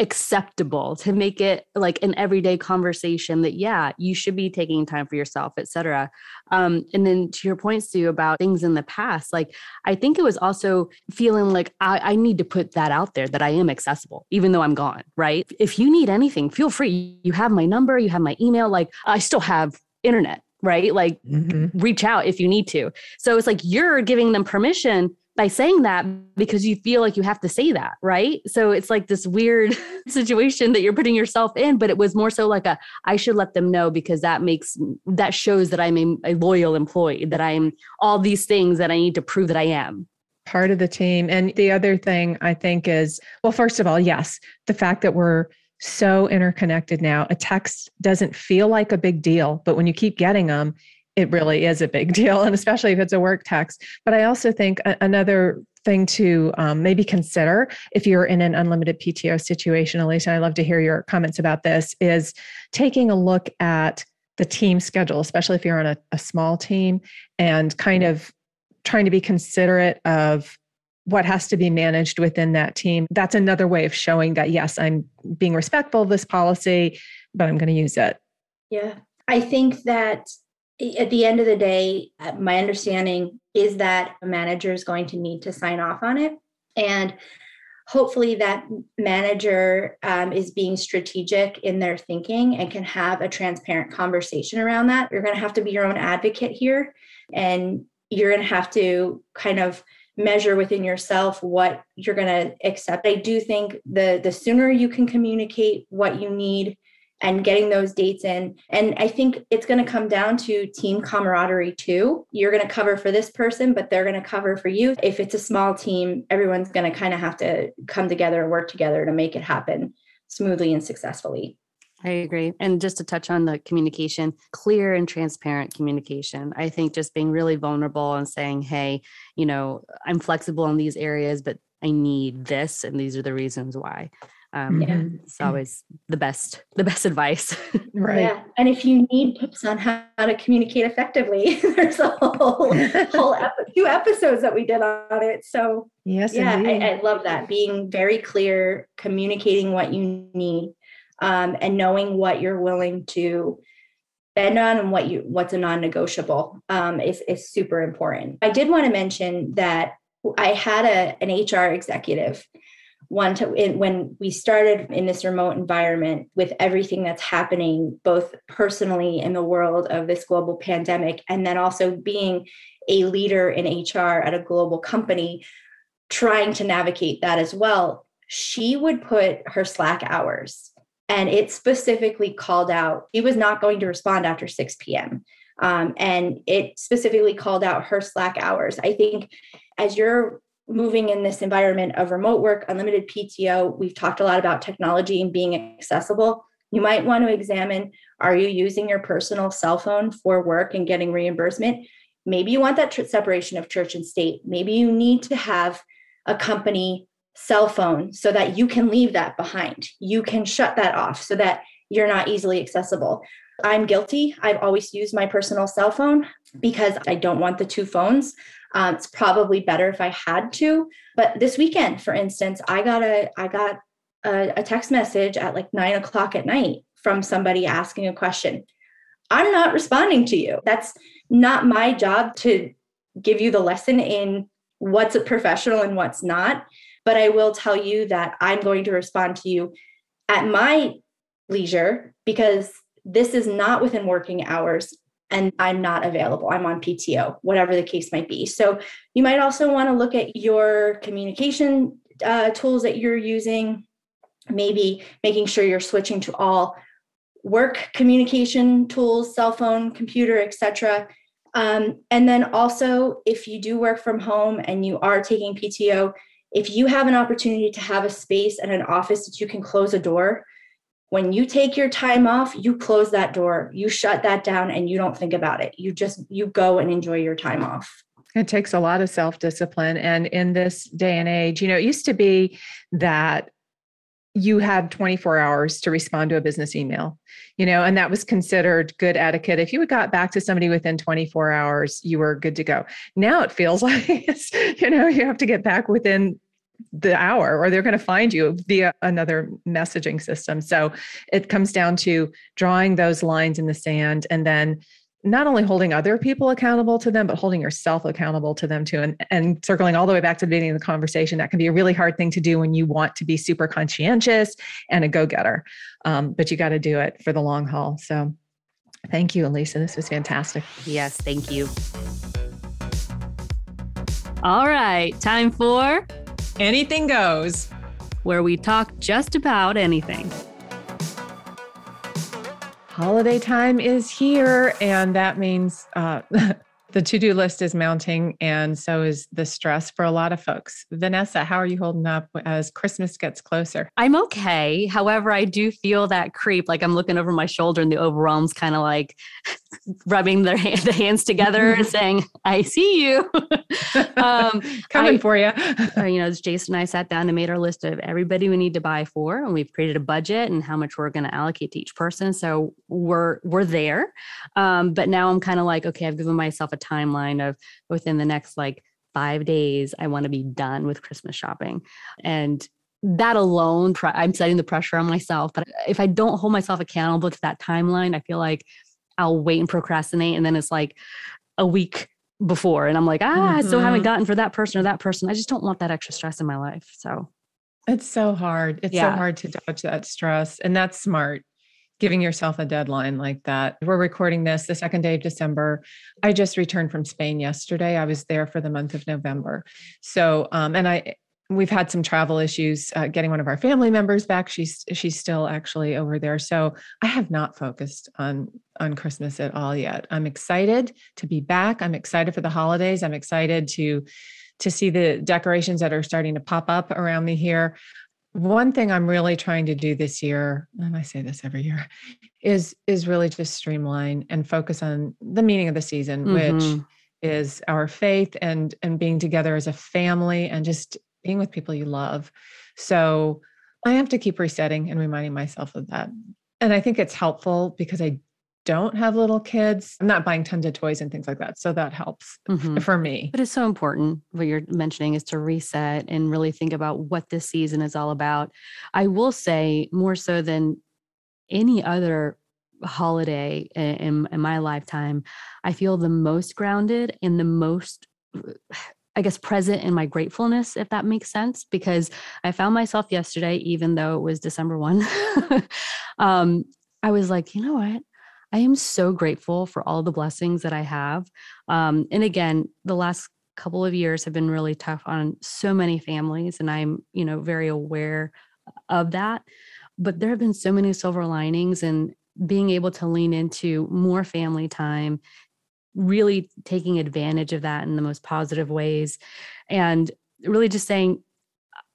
acceptable, to make it like an everyday conversation that, yeah, you should be taking time for yourself, et cetera. Um, and then to your point, Sue, about things in the past, like, I think it was also feeling like I, I need to put that out there, that I am accessible, even though I'm gone, right? If you need anything, feel free. You have my number, you have my email, like I still have internet, right? Like mm-hmm. reach out if you need to. So it's like, you're giving them permission by saying that because you feel like you have to say that, right? So it's like this weird situation that you're putting yourself in, but it was more so like a, I should let them know because that makes, that shows that I'm a, a loyal employee, that I'm all these things that I need to prove that I am. Part of the team. And the other thing I think is, well, first of all, yes, the fact that we're so interconnected now, a text doesn't feel like a big deal, but when you keep getting them, it really is a big deal, and especially if it's a work text. But I also think a- another thing to um, maybe consider if you're in an unlimited P T O situation, Alicia, and I'd love to hear your comments about this, is taking a look at the team schedule, especially if you're on a, a small team, and kind of trying to be considerate of what has to be managed within that team. That's another way of showing that, yes, I'm being respectful of this policy, but I'm going to use it. Yeah, I think that at the end of the day, my understanding is that a manager is going to need to sign off on it. And hopefully that manager um, is being strategic in their thinking and can have a transparent conversation around that. You're going to have to be your own advocate here. And you're going to have to kind of measure within yourself what you're going to accept. I do think the, the sooner you can communicate what you need and getting those dates in. And I think it's going to come down to team camaraderie too. You're going to cover for this person, but they're going to cover for you. If it's a small team, everyone's going to kind of have to come together and work together to make it happen smoothly and successfully. I agree. And just to touch on the communication, clear and transparent communication. I think just being really vulnerable and saying, hey, you know, I'm flexible in these areas, but I need this. And these are the reasons why. Um, yeah. It's always the best, the best advice. Right. Yeah. And if you need tips on how to communicate effectively, there's a whole, whole ep- few episodes that we did on it. So yes, yeah, I, I love that. Being very clear, communicating what you need, um, and knowing what you're willing to bend on and what you, what's a non-negotiable, um, is, is super important. I did want to mention that I had a, an H R executive One to, in, when we started in this remote environment with everything that's happening, both personally in the world of this global pandemic, and then also being a leader in H R at a global company, trying to navigate that as well, she would put her Slack hours, and it specifically called out, she was not going to respond after six p.m. Um, and it specifically called out her Slack hours. I think as you're moving in this environment of remote work, unlimited P T O, we've talked a lot about technology and being accessible. You might want to examine, are you using your personal cell phone for work and getting reimbursement? Maybe you want that tr- separation of church and state. Maybe you need to have a company cell phone so that you can leave that behind. You can shut that off so that you're not easily accessible. I'm guilty. I've always used my personal cell phone because I don't want the two phones. Um, it's probably better if I had to. But this weekend, for instance, I got a I got a, a text message at like nine o'clock at night from somebody asking a question. I'm not responding to you. That's not my job to give you the lesson in what's a professional and what's not. But I will tell you that I'm going to respond to you at my leisure because this is not within working hours and I'm not available. I'm on P T O, whatever the case might be. So you might also want to look at your communication uh, tools that you're using, maybe making sure you're switching to all work communication tools, cell phone, computer, et cetera. Um, and then also, if you do work from home and you are taking P T O, if you have an opportunity to have a space and an office that you can close a door, when you take your time off, you close that door, you shut that down, and you don't think about it. You just, you go and enjoy your time off. It takes a lot of self-discipline. And in this day and age, you know, it used to be that you had twenty-four hours to respond to a business email, you know, and that was considered good etiquette. If you got back to somebody within twenty-four hours, you were good to go. Now it feels like, it's, you know, you have to get back within the hour, or they're going to find you via another messaging system. So it comes down to drawing those lines in the sand, and then not only holding other people accountable to them, but holding yourself accountable to them too. And, and circling all the way back to the beginning of the conversation, that can be a really hard thing to do when you want to be super conscientious and a go-getter. Um, but you got to do it for the long haul. So thank you, Elisa. This was fantastic. Yes, thank you. All right, time for Anything Goes, where we talk just about anything. Holiday time is here, and that means uh, the to-do list is mounting, and so is the stress for a lot of folks. Vanessa, how are you holding up as Christmas gets closer? I'm okay. However, I do feel that creep, like I'm looking over my shoulder and the overwhelm's kind of like rubbing their hand, the hands together and saying, I see you. um, Coming I, for you. You know, as Jason and I sat down and made our list of everybody we need to buy for, and we've created a budget and how much we're going to allocate to each person. So we're, we're there. Um, but now I'm kind of like, okay, I've given myself a timeline of within the next like five days, I want to be done with Christmas shopping. And that alone, I'm setting the pressure on myself. But if I don't hold myself accountable to that timeline, I feel like I'll wait and procrastinate. And then it's like a week before. And I'm like, ah, mm-hmm. I still haven't gotten for that person or that person. I just don't want that extra stress in my life. So it's so hard. It's yeah. so hard to dodge that stress. And that's smart, giving yourself a deadline like that. We're recording this the second day of December. I just returned from Spain yesterday. I was there for the month of November. So, um, and I, we've had some travel issues, uh, getting one of our family members back. She's, she's still actually over there. So I have not focused on, on Christmas at all yet. I'm excited to be back. I'm excited for the holidays. I'm excited to, to see the decorations that are starting to pop up around me here. One thing I'm really trying to do this year, and I say this every year, is, is really just streamline and focus on the meaning of the season, mm-hmm. which is our faith and, and being together as a family and just being with people you love. So I have to keep resetting and reminding myself of that. And I think it's helpful because I don't have little kids. I'm not buying tons of toys and things like that. So that helps mm-hmm. for me. But it's so important what you're mentioning is to reset and really think about what this season is all about. I will say more so than any other holiday in, in my lifetime, I feel the most grounded and the most I guess, present in my gratefulness, if that makes sense, because I found myself yesterday, even though it was December first, um, I was like, you know what? I am so grateful for all the blessings that I have. Um, and again, the last couple of years have been really tough on so many families, and I'm, you know, very aware of that, but there have been so many silver linings, and being able to lean into more family time, really taking advantage of that in the most positive ways, and really just saying,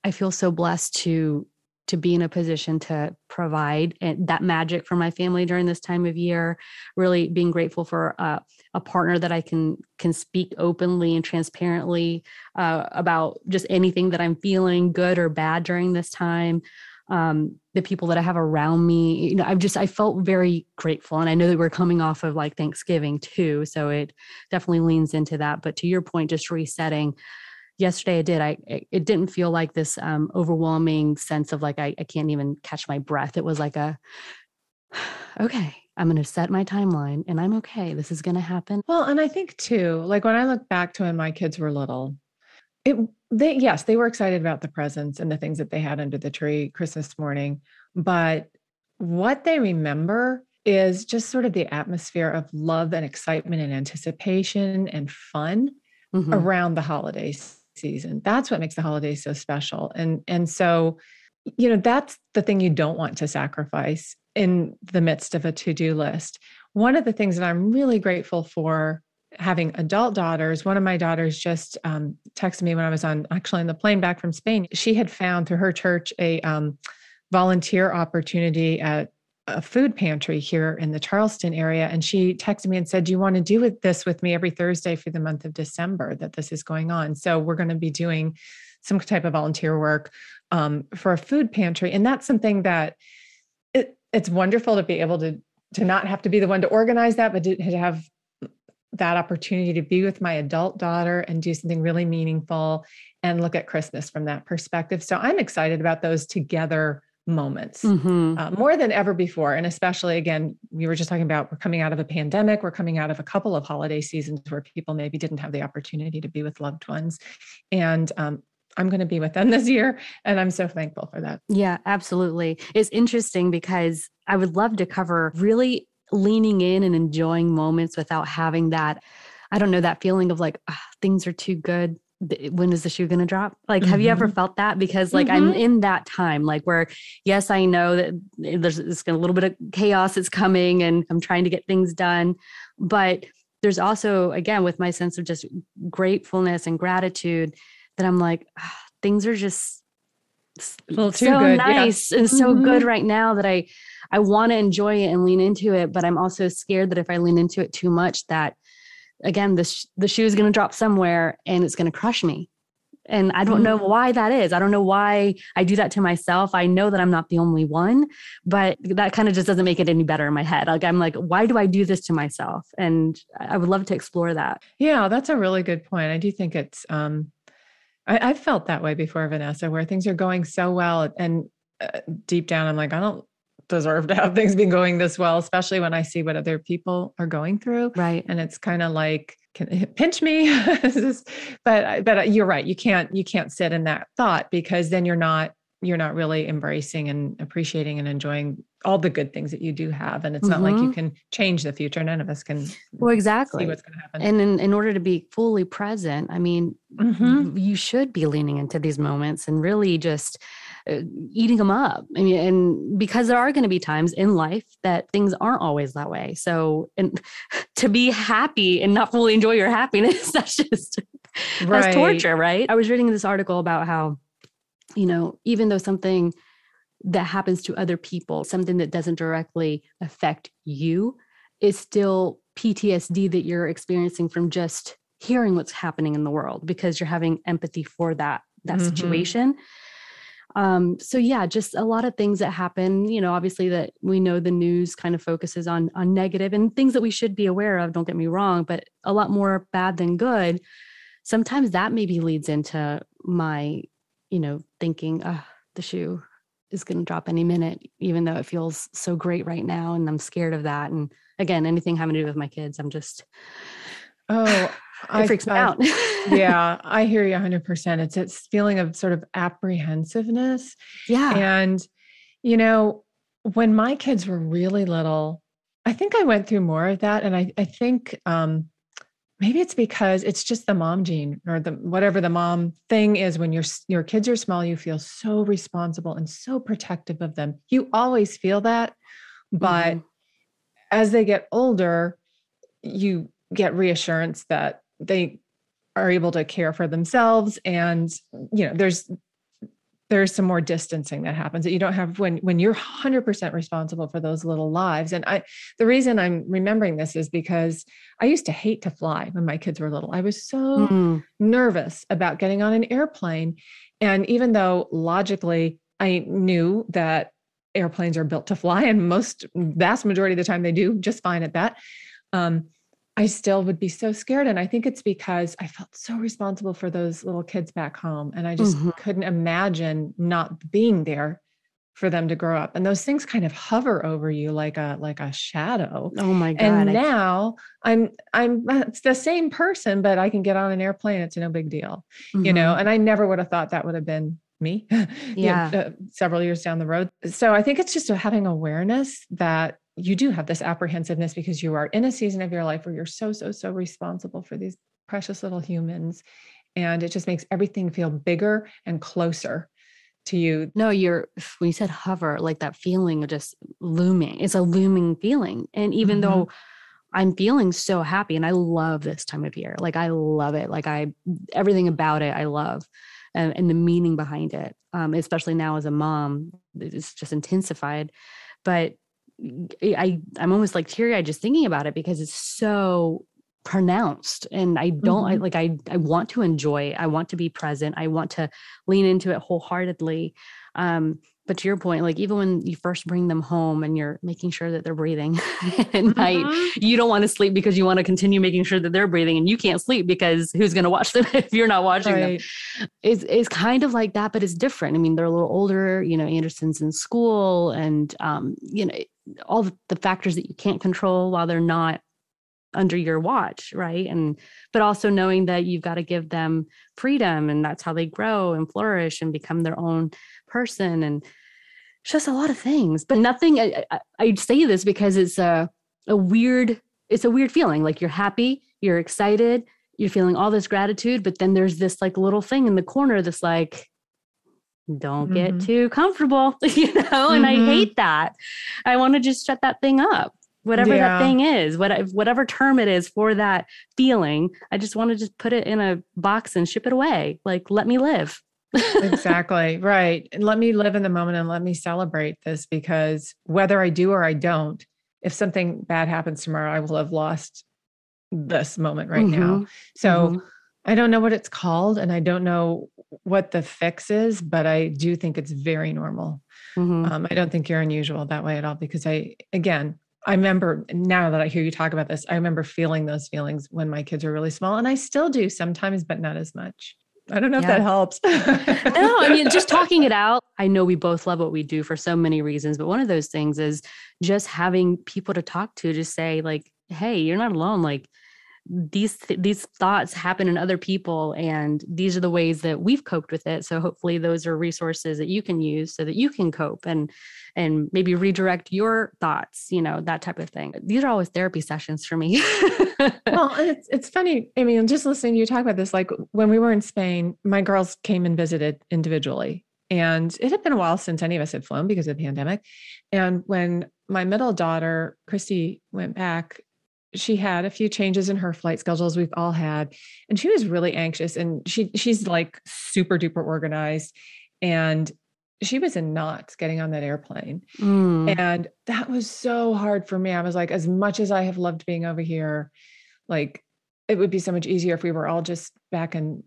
I feel so blessed to, to be in a position to provide that magic for my family during this time of year, really being grateful for uh, a partner that I can, can speak openly and transparently uh, about just anything that I'm feeling, good or bad, during this time. Um, the people that I have around me, you know, I've just, I felt very grateful. And I know that we're coming off of like Thanksgiving too. So it definitely leans into that. But to your point, just resetting yesterday, I did, I, it didn't feel like this, um, overwhelming sense of like, I, I can't even catch my breath. It was like a, okay, I'm going to set my timeline and I'm okay. This is going to happen. Well, and I think too, like when I look back to when my kids were little, it, they, yes, they were excited about the presents and the things that they had under the tree Christmas morning. But what they remember is just sort of the atmosphere of love and excitement and anticipation and fun mm-hmm. around the holiday season. That's what makes the holidays so special. And, and so, you know, that's the thing you don't want to sacrifice in the midst of a to-do list. One of the things that I'm really grateful for having adult daughters, one of my daughters just um, texted me when I was on actually on the plane back from Spain. She had found through her church a um, volunteer opportunity at a food pantry here in the Charleston area. And she texted me and said, do you want to do with this with me every Thursday for the month of December that this is going on? So we're going to be doing some type of volunteer work um, for a food pantry. And that's something that it, it's wonderful to be able to, to not have to be the one to organize that, but to have that opportunity to be with my adult daughter and do something really meaningful and look at Christmas from that perspective. So I'm excited about those together moments mm-hmm. uh, more than ever before. And especially, again, we were just talking about, we're coming out of a pandemic, we're coming out of a couple of holiday seasons where people maybe didn't have the opportunity to be with loved ones. And um, I'm going to be with them this year. And I'm so thankful for that. Yeah, absolutely. It's interesting because I would love to cover really leaning in and enjoying moments without having that, I don't know, that feeling of like, oh, things are too good. When is the shoe going to drop? Like, mm-hmm. have you ever felt that? Because like, mm-hmm. I'm in that time, like where, yes, I know that there's, there's a little bit of chaos that's coming and I'm trying to get things done. But there's also, again, with my sense of just gratefulness and gratitude that I'm like, oh, things are just a little too so good. nice yeah. and mm-hmm. so good right now that I, I want to enjoy it and lean into it. But I'm also scared that if I lean into it too much, that again, the, sh- the shoe is going to drop somewhere and it's going to crush me. And I don't know why that is. I don't know why I do that to myself. I know that I'm not the only one, but that kind of just doesn't make it any better in my head. Like, I'm like, why do I do this to myself? And I would love to explore that. Yeah, that's a really good point. I do think it's, um, I- I've felt that way before, Vanessa, where things are going so well. And uh, deep down, I'm like, I don't deserve to have things been going this well, especially when I see what other people are going through. Right. And it's kind of like, can it pinch me? but, but you're right. You can't, you can't sit in that thought, because then you're not, you're not really embracing and appreciating and enjoying all the good things that you do have. And it's mm-hmm. not like you can change the future. None of us can well, exactly. see what's going to happen. And in, in order to be fully present, I mean, mm-hmm. you should be leaning into these moments and really just eating them up. I mean, and because there are going to be times in life that things aren't always that way. So, and to be happy and not fully enjoy your happiness, that's just, right. that's torture, right? I was reading this article about how, you know, even though something that happens to other people, something that doesn't directly affect you, is still P T S D that you're experiencing from just hearing what's happening in the world, because you're having empathy for that, that mm-hmm. situation. Um, so yeah, just a lot of things that happen, you know, obviously that we know the news kind of focuses on, on negative and things that we should be aware of, don't get me wrong, but a lot more bad than good. Sometimes that maybe leads into my, you know, thinking, oh, the shoe is going to drop any minute, even though it feels so great right now. And I'm scared of that. And again, anything having to do with my kids, I'm just, oh, It freaks me out. Yeah, I hear you one hundred percent. It's this feeling of sort of apprehensiveness. Yeah. And, you know, when my kids were really little, I think I went through more of that. And I, I think um, maybe it's because it's just the mom gene, or the whatever the mom thing is. When your, your kids are small, you feel so responsible and so protective of them. You always feel that. But mm-hmm. as they get older, you get reassurance that they are able to care for themselves. And, you know, there's, there's some more distancing that happens that you don't have when, when you're one hundred percent responsible for those little lives. And I, the reason I'm remembering this is because I used to hate to fly when my kids were little. I was so mm. nervous about getting on an airplane. And even though logically I knew that airplanes are built to fly, and most vast majority of the time they do just fine at that. Um, I still would be so scared. And I think it's because I felt so responsible for those little kids back home. And I just mm-hmm. couldn't imagine not being there for them to grow up. And those things kind of hover over you like a, like a shadow. Oh my God. And now I'm, I'm it's the same person, but I can get on an airplane. It's no big deal, mm-hmm. you know, and I never would have thought that would have been me yeah. know, uh, several years down the road. So I think it's just having awareness that you do have this apprehensiveness because you are in a season of your life where you're so, so, so responsible for these precious little humans. And it just makes everything feel bigger and closer to you. No, you're, when you said hover, like that feeling of just looming, it's a looming feeling. And even mm-hmm. though I'm feeling so happy and I love this time of year, like I love it. Like I, everything about it, I love and, and the meaning behind it. Um, especially now as a mom, it's just intensified, but I, I'm almost like teary-eyed just thinking about it because it's so pronounced and I don't mm-hmm. I, like, I, I want to enjoy it. I want to be present. I want to lean into it wholeheartedly. Um, But to your point, like even when you first bring them home and you're making sure that they're breathing at mm-hmm. night, you don't want to sleep because you want to continue making sure that they're breathing, and you can't sleep because who's going to watch them if you're not watching right. them? It's, it's kind of like that, but it's different. I mean, they're a little older, you know, Anderson's in school and, um, you know, all the factors that you can't control while they're not under your watch. Right. And, but also knowing that you've got to give them freedom, and that's how they grow and flourish and become their own person. And just a lot of things, but nothing, I, I, I say this because it's a, a weird, it's a weird feeling. Like you're happy, you're excited, you're feeling all this gratitude, but then there's this like little thing in the corner that's like, don't mm-hmm. get too comfortable, you know? Mm-hmm. And I hate that. I want to just shut that thing up. Whatever yeah. that thing is, what, whatever term it is for that feeling, I just want to just put it in a box and ship it away. Like, let me live. Exactly. Right. And let me live in the moment and let me celebrate this, because whether I do or I don't, if something bad happens tomorrow, I will have lost this moment right mm-hmm. now. So mm-hmm. I don't know what it's called and I don't know what the fix is, but I do think it's very normal. Mm-hmm. Um, I don't think you're unusual that way at all, because I, again, I remember now that I hear you talk about this, I remember feeling those feelings when my kids were really small, and I still do sometimes, but not as much. I don't know yeah. if that helps. No, I mean, just talking it out. I know we both love what we do for so many reasons, but one of those things is just having people to talk to, to say like, hey, you're not alone. Like these, th- these thoughts happen in other people, and these are the ways that we've coped with it. So hopefully those are resources that you can use so that you can cope and, and maybe redirect your thoughts, you know, that type of thing. These are always therapy sessions for me. Well, it's, it's funny. I mean, just listening to you talk about this, like when we were in Spain, my girls came and visited individually, and it had been a while since any of us had flown because of the pandemic. And when my middle daughter, Christy, went back, she had a few changes in her flight schedules. We've all had, and she was really anxious, and she, she's like super duper organized, and she was in knots getting on that airplane. Mm. And that was so hard for me. I was like, as much as I have loved being over here, like it would be so much easier if we were all just back in,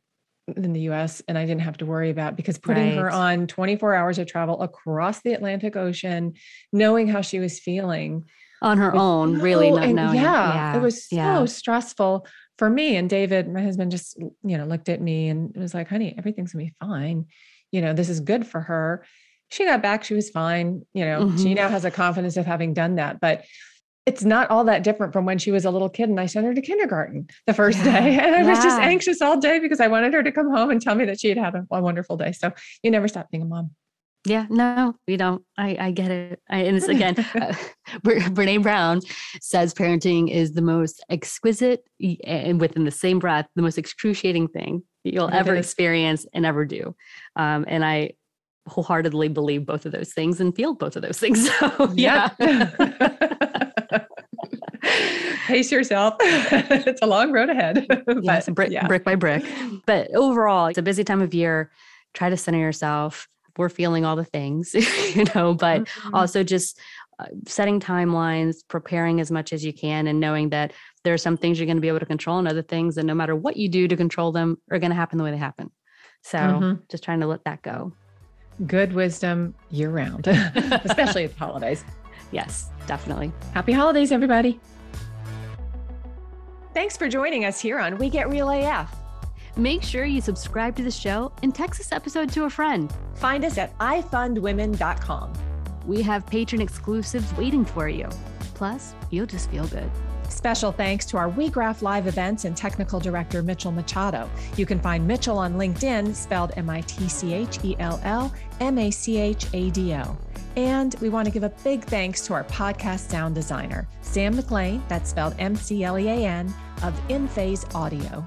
in the U S and I didn't have to worry about, because putting right. her on twenty-four hours of travel across the Atlantic Ocean, knowing how she was feeling on her own, so, really not knowing. Yeah, yeah. It was so yeah. stressful for me. And David, my husband, just, you know, looked at me and was like, honey, everything's gonna be fine. You know, this is good for her. She got back, she was fine. You know, mm-hmm. she now has a confidence of having done that, but it's not all that different from when she was a little kid and I sent her to kindergarten the first yeah. day. And I yeah. was just anxious all day because I wanted her to come home and tell me that she had had a, a wonderful day. So you never stop being a mom. Yeah, no, we don't. I, I get it. I, and it's again, uh, Brené Brown says parenting is the most exquisite and within the same breath, the most excruciating thing you'll ever experience and ever do. Um, and I wholeheartedly believe both of those things and feel both of those things. So yeah. Yep. Pace yourself. It's a long road ahead. But, yes, brick, yeah. brick by brick. But overall, it's a busy time of year. Try to center yourself. We're feeling all the things, you know, but mm-hmm. also just setting timelines, preparing as much as you can, and knowing that there are some things you're going to be able to control and other things that no matter what you do to control them are going to happen the way they happen. So mm-hmm. just trying to let that go. Good wisdom year round, especially at the holidays. Yes, definitely. Happy holidays, everybody. Thanks for joining us here on We Get Real A F. Make sure you subscribe to the show and text this episode to a friend. Find us at i fund women dot com. We have patron exclusives waiting for you. Plus, you'll just feel good. Special thanks to our WeGraph Live events and technical director, Mitchell Machado. You can find Mitchell on LinkedIn, spelled M I T C H E L L M A C H A D O. And we want to give a big thanks to our podcast sound designer, Sam McLean, that's spelled M C L E A N, of InPhase Audio.